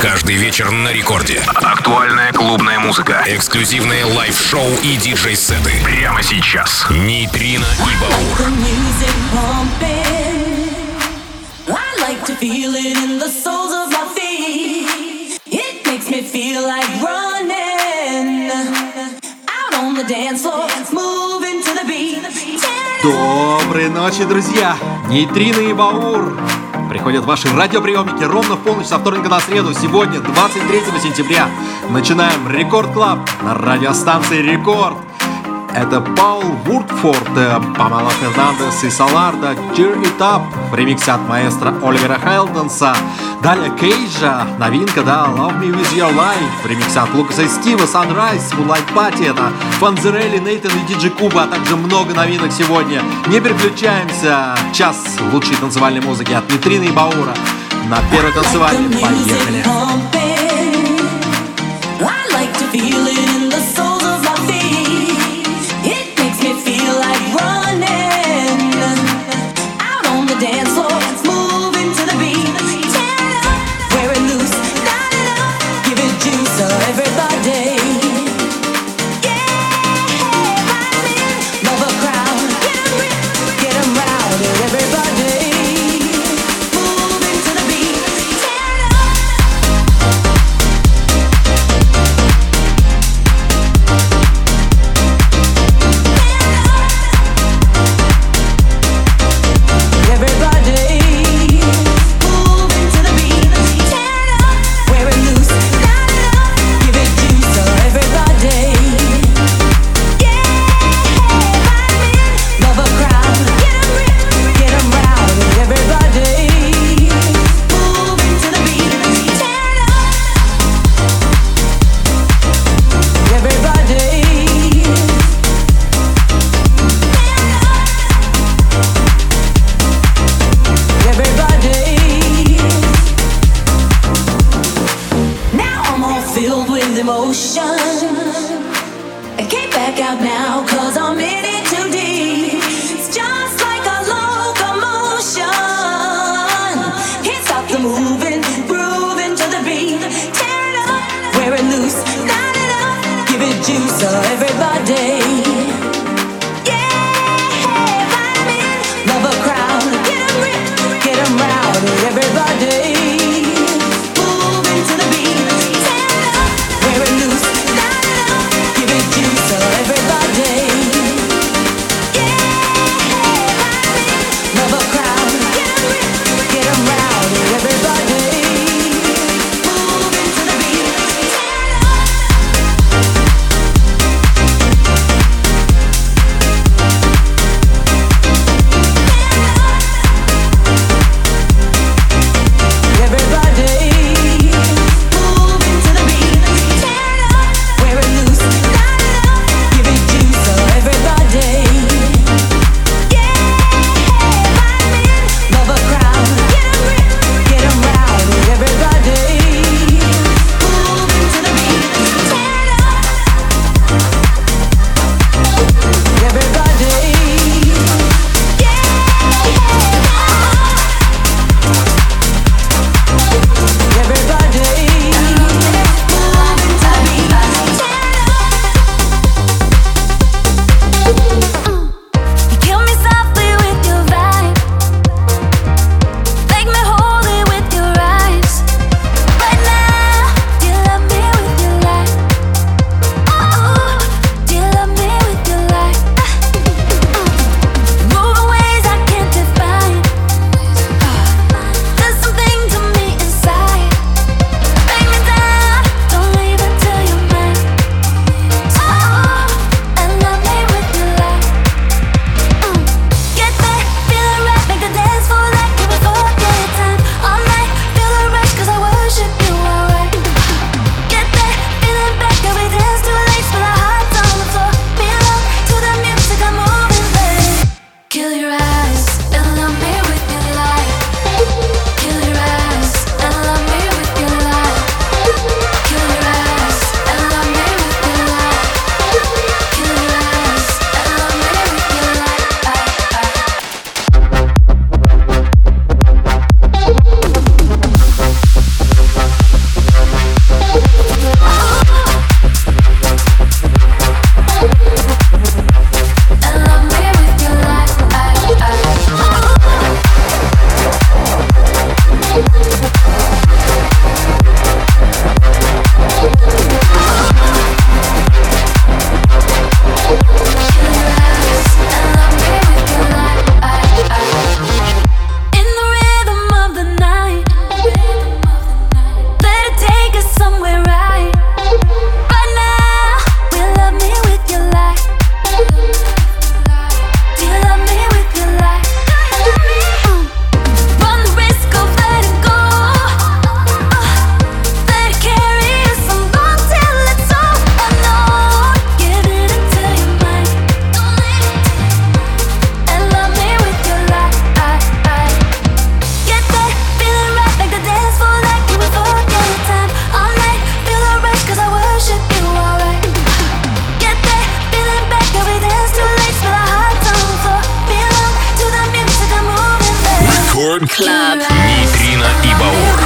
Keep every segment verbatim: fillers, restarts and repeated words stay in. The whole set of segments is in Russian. Каждый вечер на рекорде. Актуальная клубная музыка, эксклюзивные лайв-шоу и диджей-сеты. Прямо сейчас. Нейтрино и Баур. Доброй ночи, друзья! Нейтрино и Баур приходят ваши радиоприемники ровно в полночь со вторника на среду. Сегодня, двадцать третьего сентября, начинаем Рекорд Клаб на радиостанции Рекорд. Это Paul Woodford, Памала Фернандес и Саларда, Cheer It Up в ремиксе от маэстро Оливера Хелденса. Далее Кейджа, новинка, да, Love Me With Your Life в ремиксе от Лукаса Эстива, Sunrise, Moonlight Party, это Фанзерелли, Нейтан и Диджи Куба, а также много новинок сегодня. Не переключаемся, час лучшей танцевальной музыки от Митрины и Баура. На первое танцевальное поехали. Everybody, moving to the beat, tear it up, wear it loose. Нейтрино и Баур.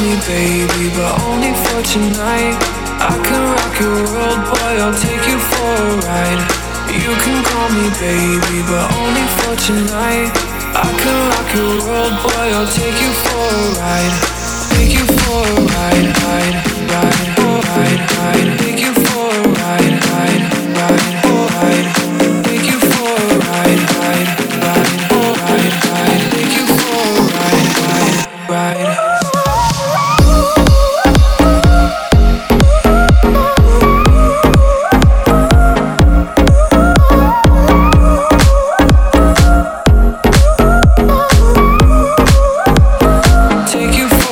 me, baby, but only for tonight. I can rock your world, boy, I'll take you for a ride. You can call me, baby, but only for tonight. I can rock your world, boy, I'll take you for a ride. Take you for a ride, ride, ride, ride, ride. Take you for a ride, ride, ride, ride. Take you for a ride, ride, ride, ride, ride. Take you for a ride, ride, ride. Take you for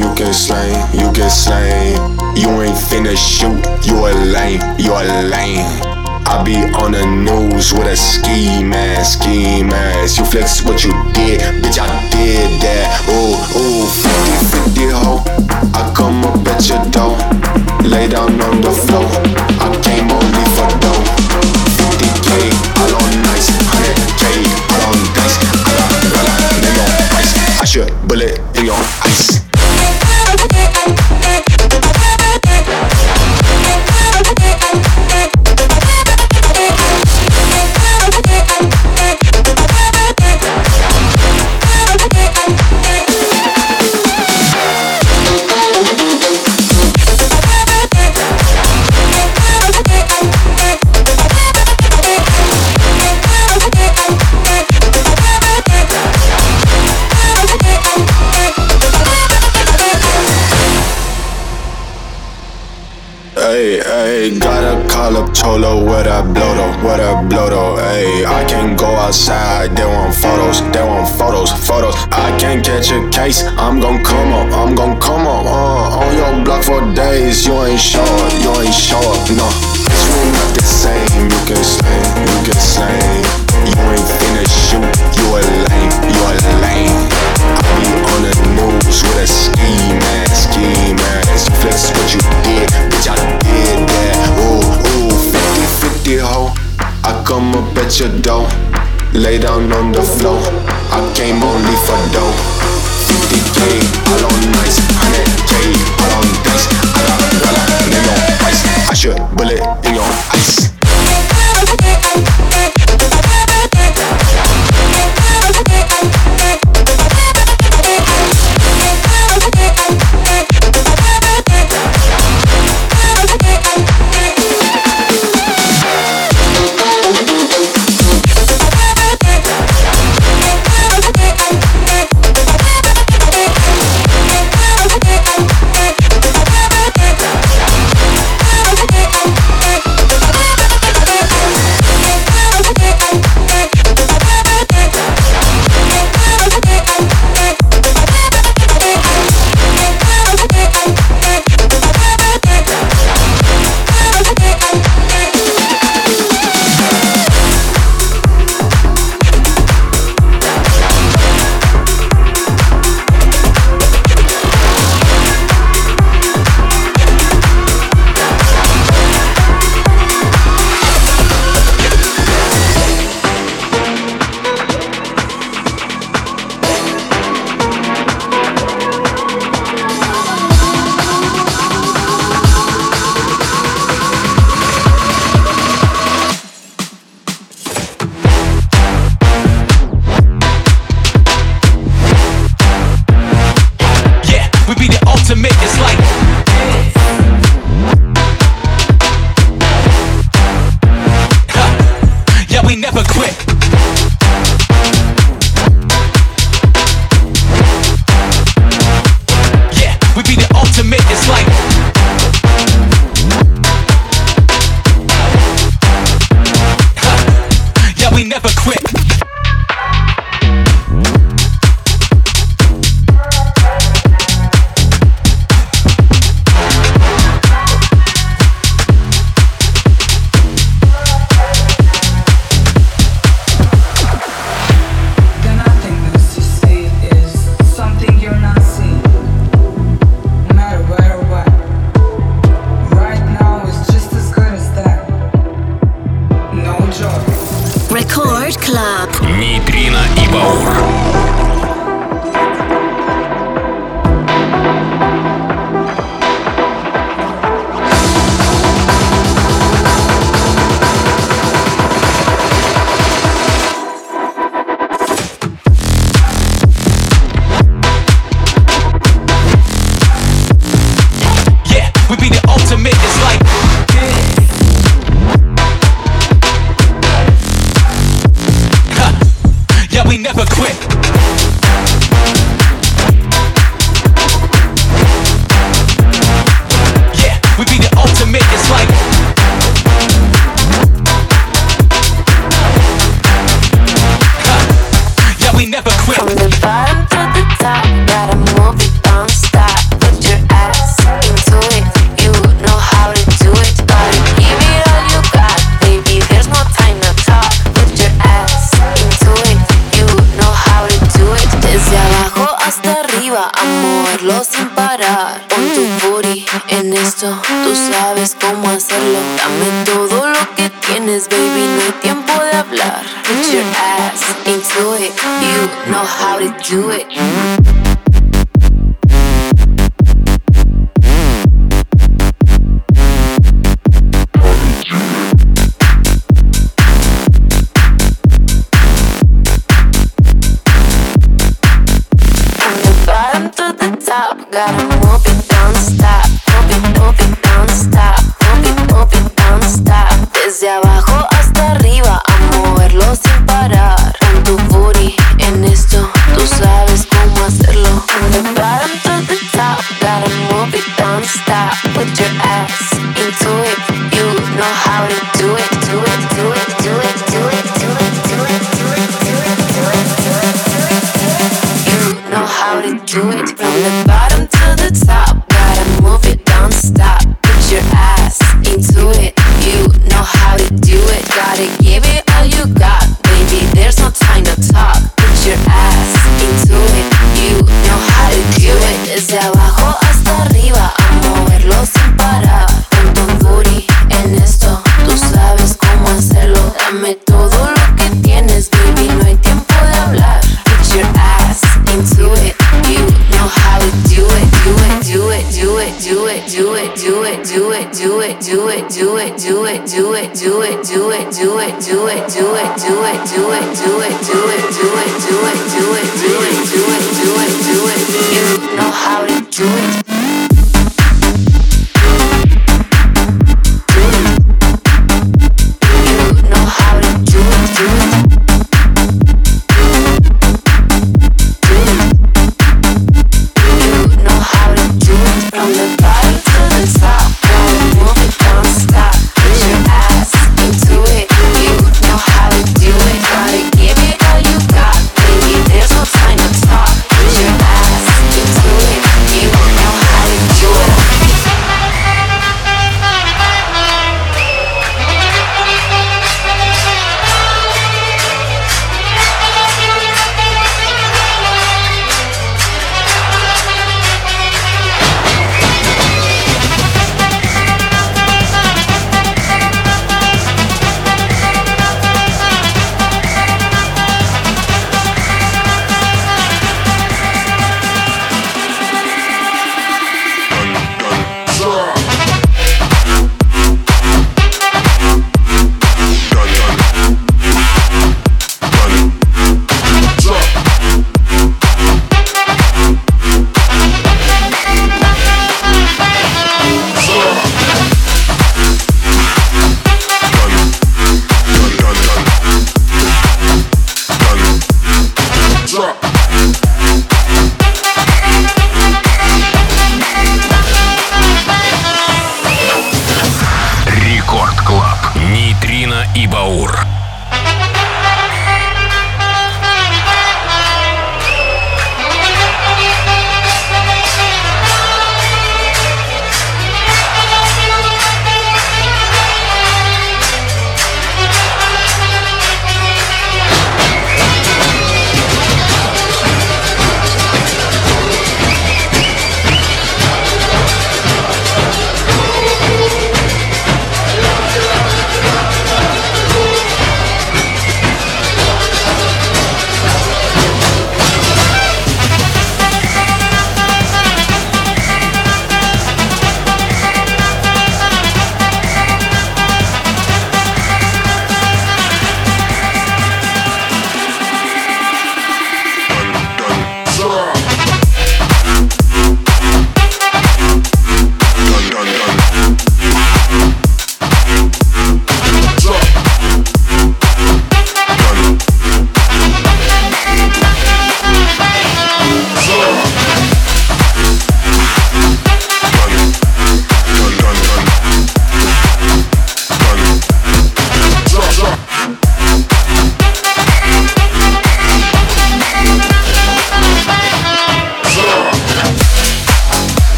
time you can slay, you can slay. You ain't finna shoot, you a lame, you a lame. I be on the news with a ski mask, ski mask. You flex what you did, bitch, I did that. Ooh, ooh, fifty, fifty ho. I come up at your door, lay down on the floor. I came only for dough. Fifty K, all on nice. Hundred K, all on dice. I got a in your price. I should bullet in your ice. Gotta call up Cholo, where that blow though, where that blow though, ayy. I can't go outside, they want photos, they want photos, photos. I can't catch a case, I'm gon' come up, I'm gon' come up, uh. On your block for days, you ain't show up, you ain't show up, no. Bitch, we not the same, you can slay, you can slay. You ain't finna shoot, you a lame, you a lame. I be on the news with a ski mask, ski mask. Flex what you did, bitch, I did that. Ooh, ooh, fifty, fifty ho. I come up at your door, lay down on the floor. I came only for dough. Fifty K, all on nice. Hundred K, all on dice. I got a dollar in your price. I should bullet in your ice. hacerlo sin parar. Pon tu booty en esto, tú sabes cómo hacerlo. Dame todo lo que tienes, baby, no hay tiempo de hablar. Put your ass into it, you know how to do it. Gotta move it, don't stop. Move it, move it, don't stop. Move it, move it, don't stop. Desde abajo hasta arriba, a moverlo sin parar. Pon tu booty en esto, tú sabes cómo hacerlo. From the bottom to the top, gotta move it, don't stop. Put your ass into it, you know how to do it. Do it, do it, do it, do it, do it, do it, do it, do it, do it, do it, do it. You know how to do it. From the bottom to the top, gotta move it, don't stop. Put your ass into it, you know how to do it. Gotta give it all you got, baby, there's no time to talk. Put your ass into it, you know how to do it. Desde abajo hasta arriba, a moverlo sin parar. Con tu booty en esto, tú sabes cómo hacerlo. Dame todo lo que tienes, baby, no hay tiempo de hablar. Put your ass into it, you know how to do it, do it, do it, do it, do it, do it, do it, do it, do it, do it, do it, do it, do it, do it, do it, do it, do it, do it, do it, do it, do it, do it, do it, do it, do it, do it, do it, do it, do it, you know how to do it. Give it all you got, baby,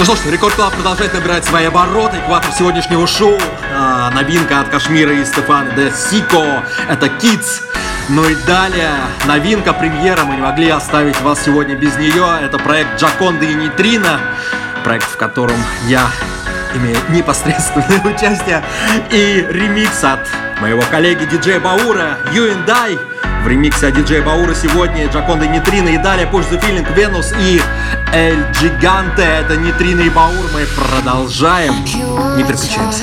Ну что ж, Рекорд Клаб продолжает набирать свои обороты. Экватор сегодняшнего шоу. А, новинка от Кашмира и Стефана Де Сико. Это Kids. Ну и далее новинка, премьера. Мы не могли оставить вас сегодня без нее. Это проект Джаконда и Нейтрино. Проект, в котором я имею непосредственное участие. И ремикс от моего коллеги Диджея Баура You and I. В ремиксе от Диджея Баура сегодня Джаконда и Нейтрино. И далее Push the Feeling, Venus и Эль Джиганте. Это Нейтрино и Баур. Мы продолжаем. Не переключаемся.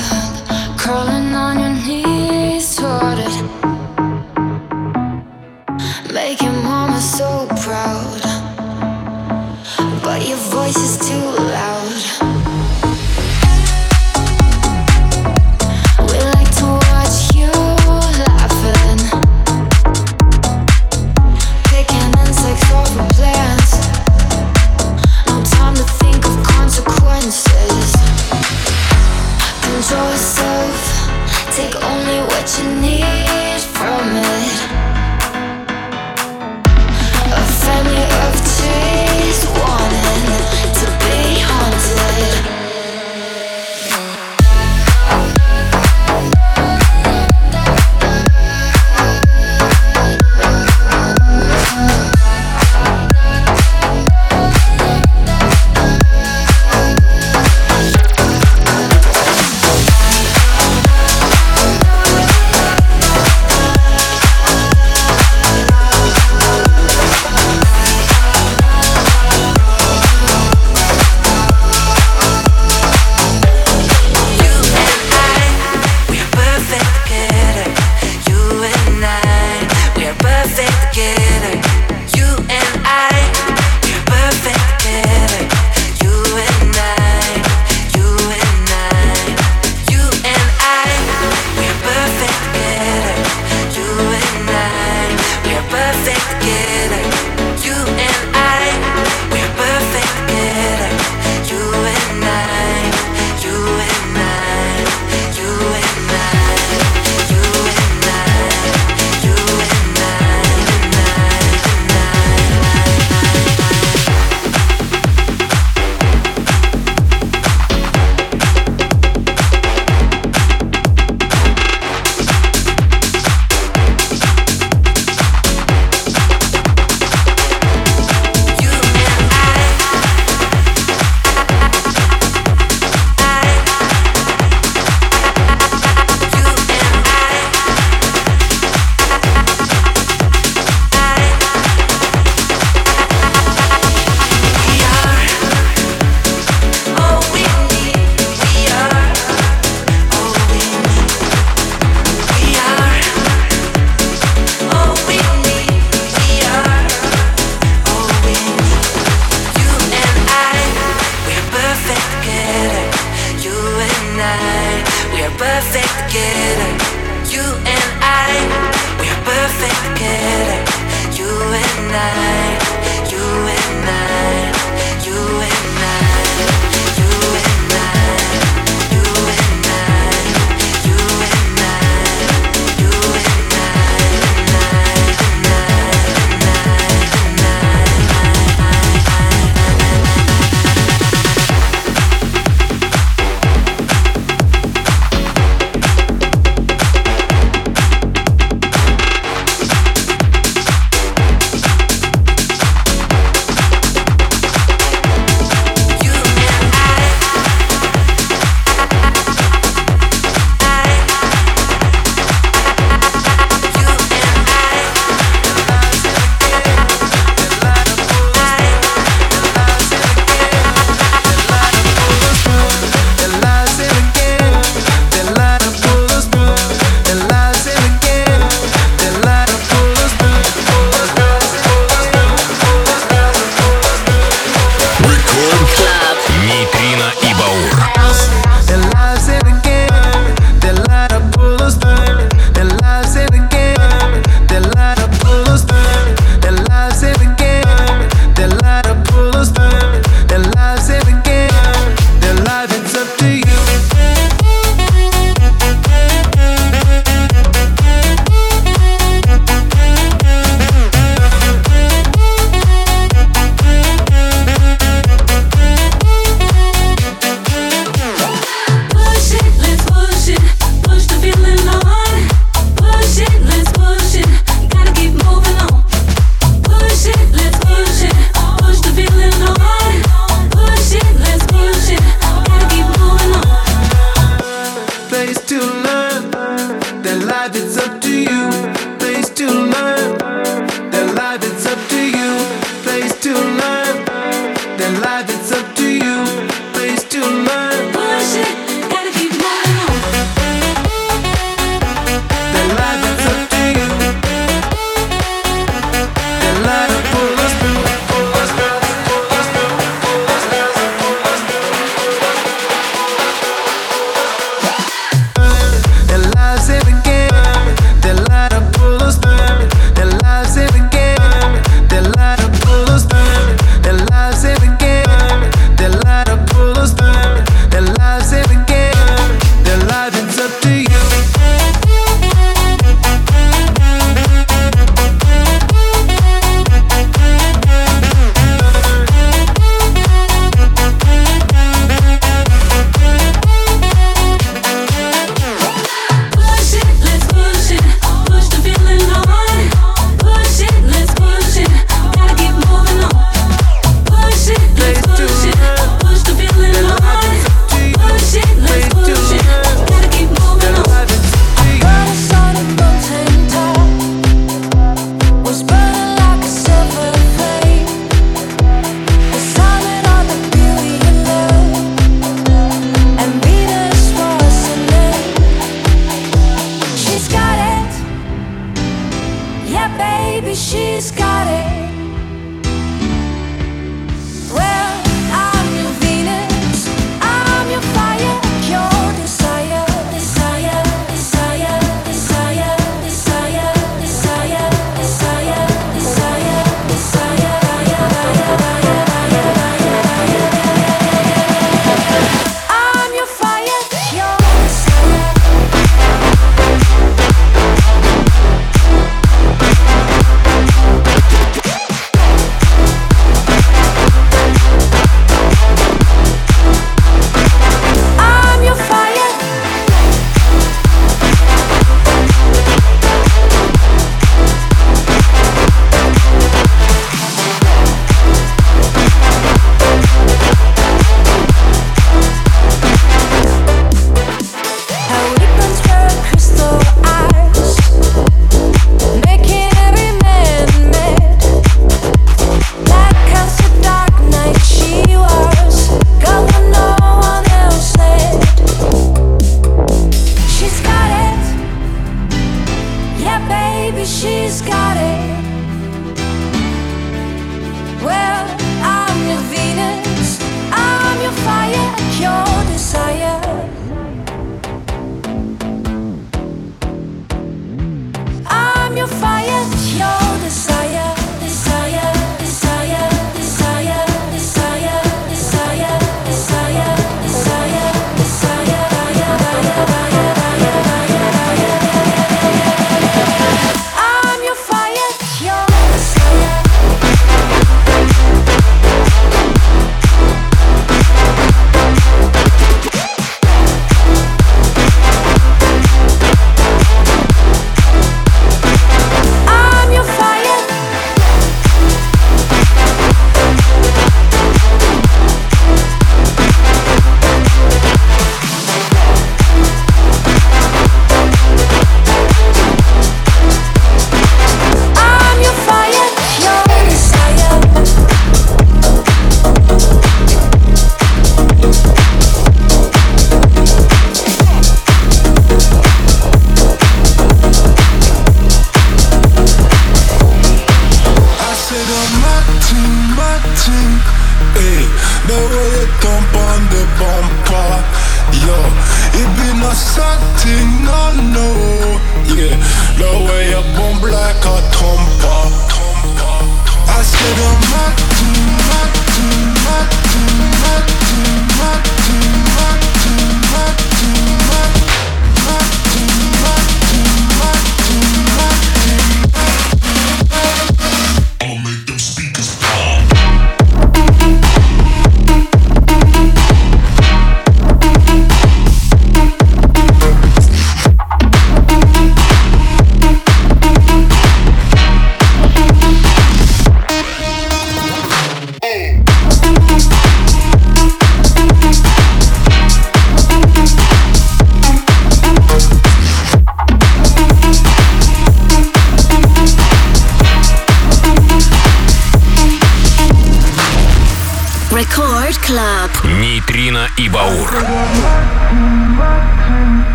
Нейтрино и Баур.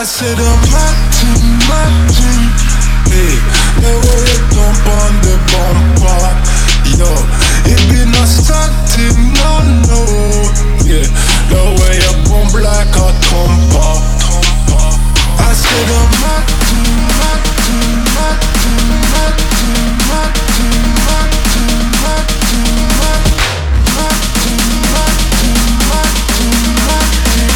I said I'm acting, acting, hey, the way you dump on the bumper, yo, it be not starting, no, no, yeah, the way you bump like a thumper, I said I'm acting, acting, acting, acting, acting, acting, acting, acting, acting, acting, acting, acting, acting, acting.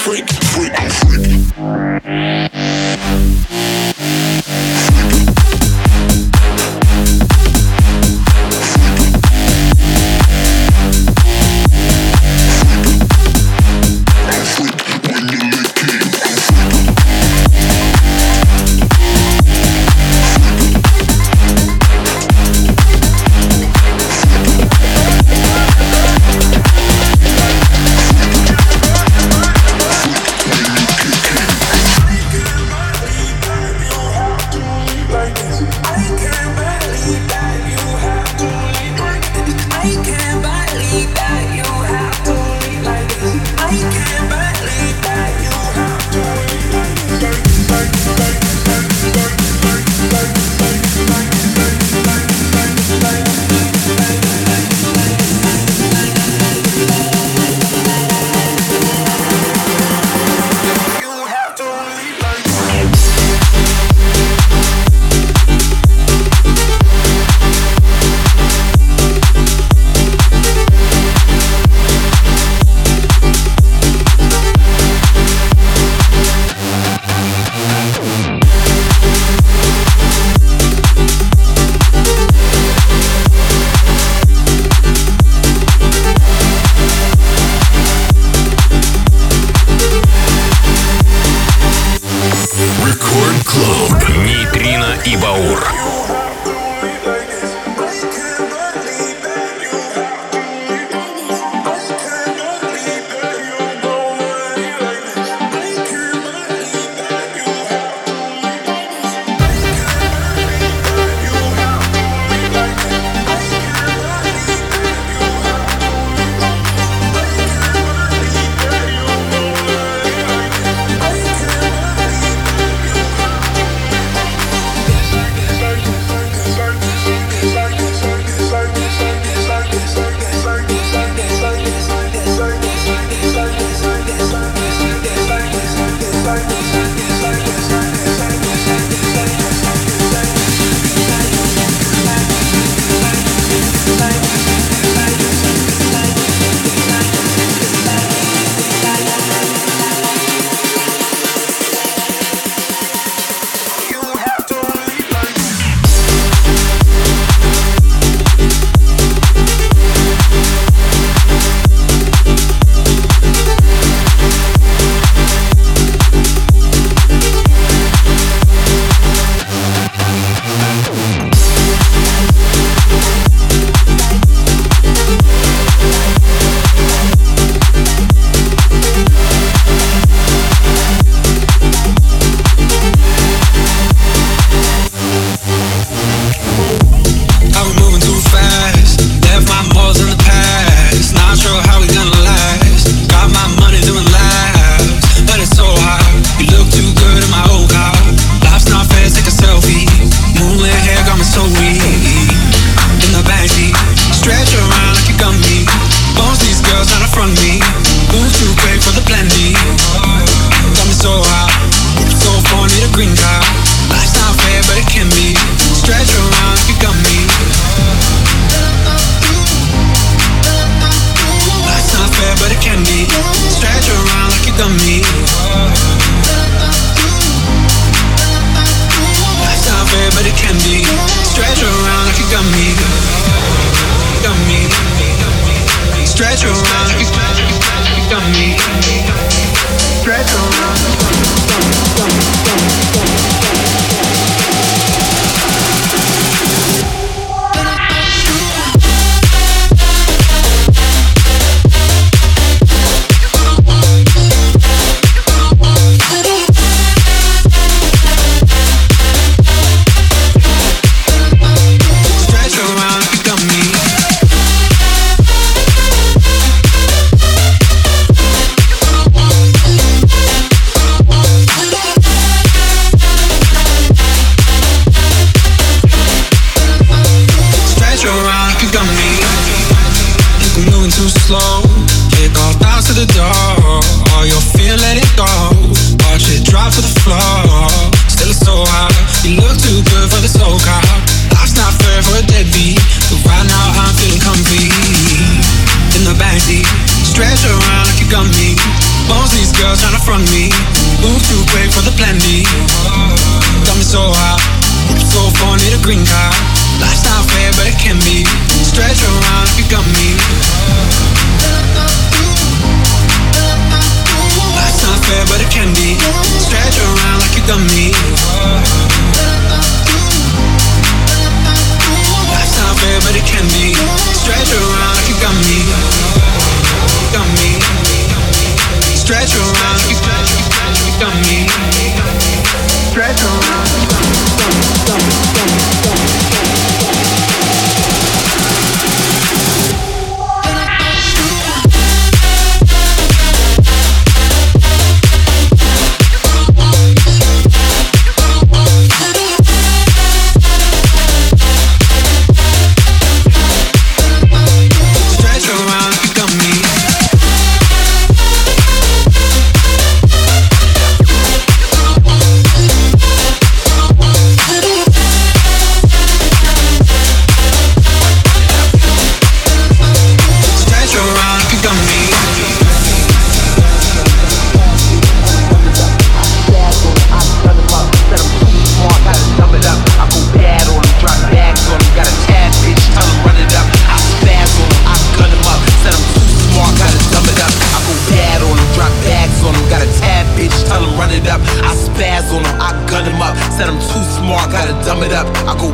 Freak, freak, freak, freak.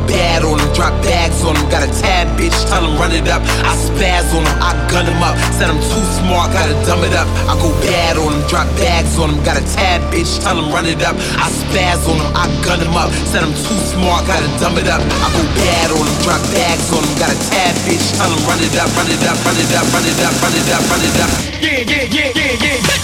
bad on him, drop bags on him. Got a tad bitch, tell him run it up. I spaz on him, I gun him up. Said I'm too smart, gotta dumb it up. I go bad on him, drop bags on him. Got a tad bitch, tell him run it up. I spaz on him, I gun him up. Said I'm too smart, gotta dumb it up. I go bad on him, drop bags on him. Got a tad bitch, tell him run it up, run it up, run it up, run it up, run it up, run it up. Yeah, yeah, yeah, yeah, yeah.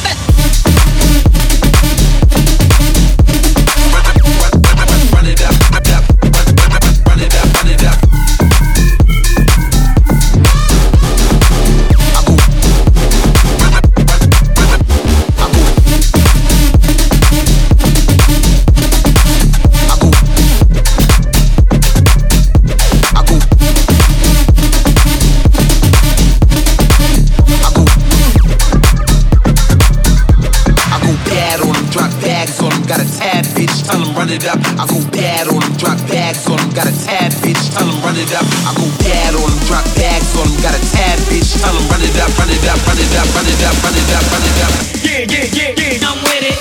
Up. I go bad on him, drop bags on him, got a tad bitch, tell him run it up. I go bad on him, drop bags on him, got a tad bitch, tell him run it up, run it up, run it up, run it up, run it up, run it up. Yeah, yeah, yeah, yeah, I'm with it.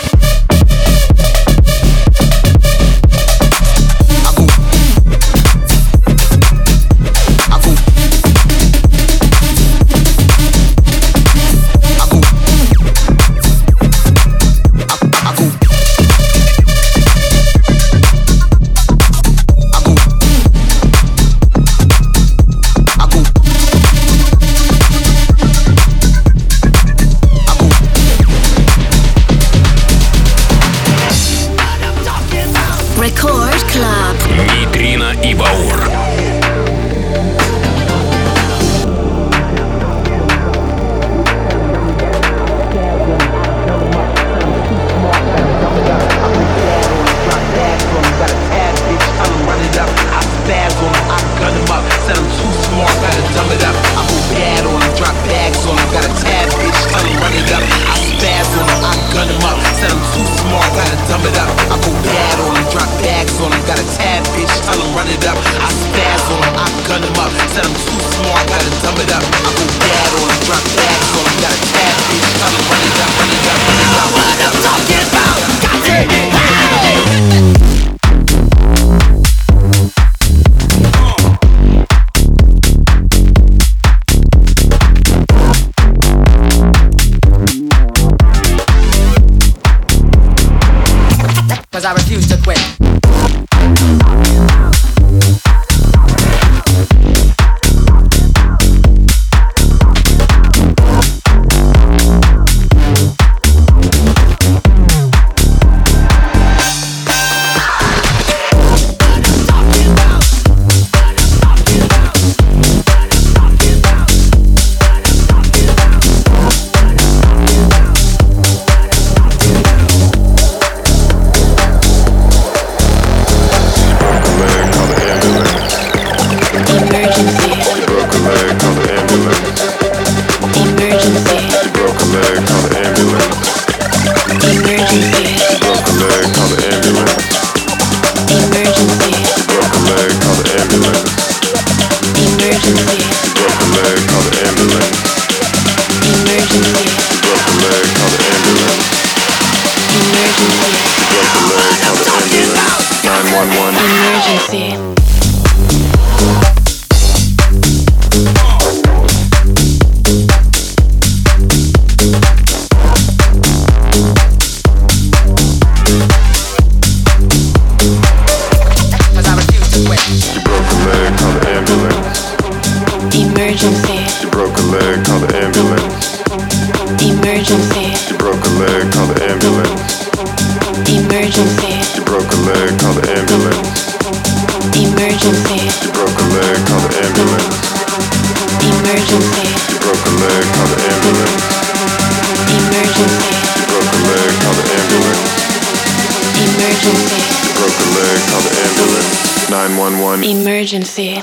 Emergency.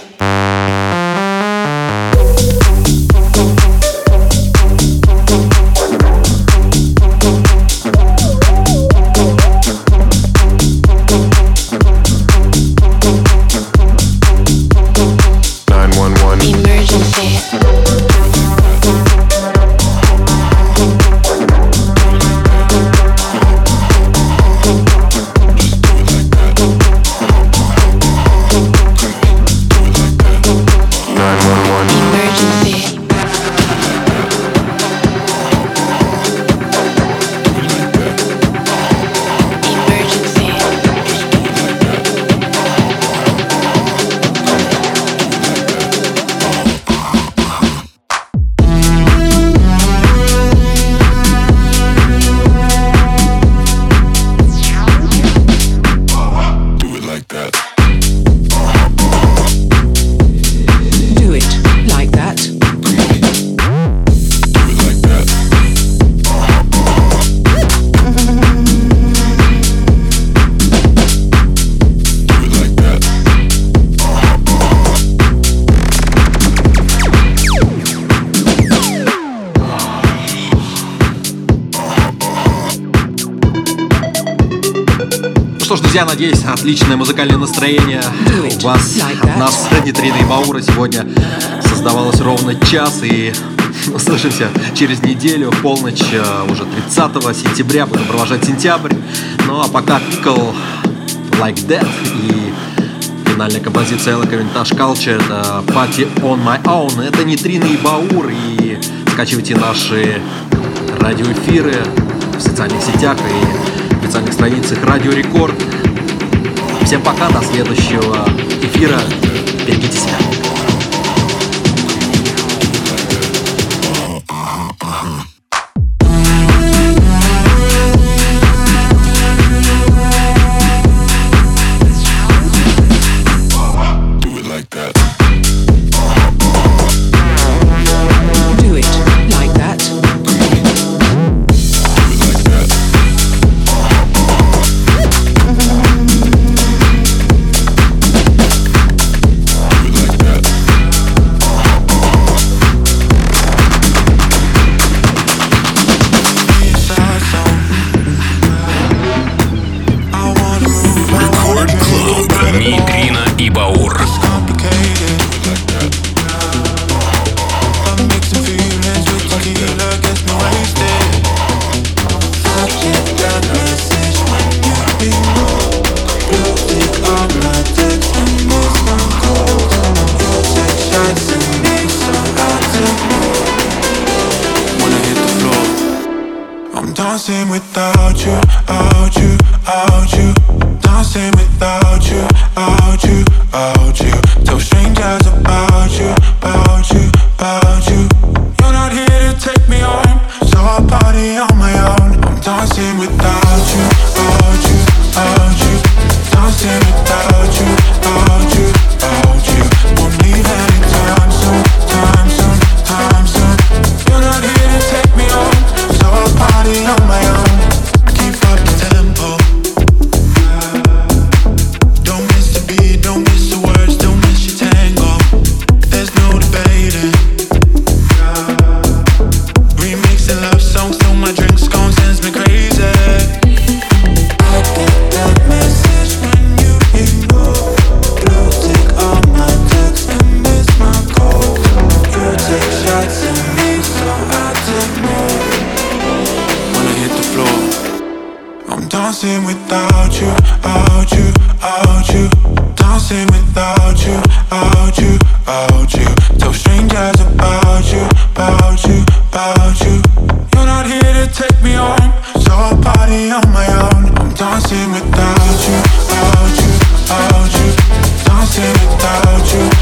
Друзья, надеюсь, отличное музыкальное настроение у вас, у нас с Нитриной Баура сегодня создавалось ровно час, и услышимся через неделю, в полночь, уже тридцатого сентября, будем провожать сентябрь. Ну а пока Pickle Like That и финальная композиция Vintage Culture, это Party On My Own, это Нейтрино и Баур, и скачивайте наши радиоэфиры в социальных сетях и официальных страницах Радио Рекорд. Всем пока, до следующего эфира, берегите себя. Dancing without you, without you, without you. Dancing without you.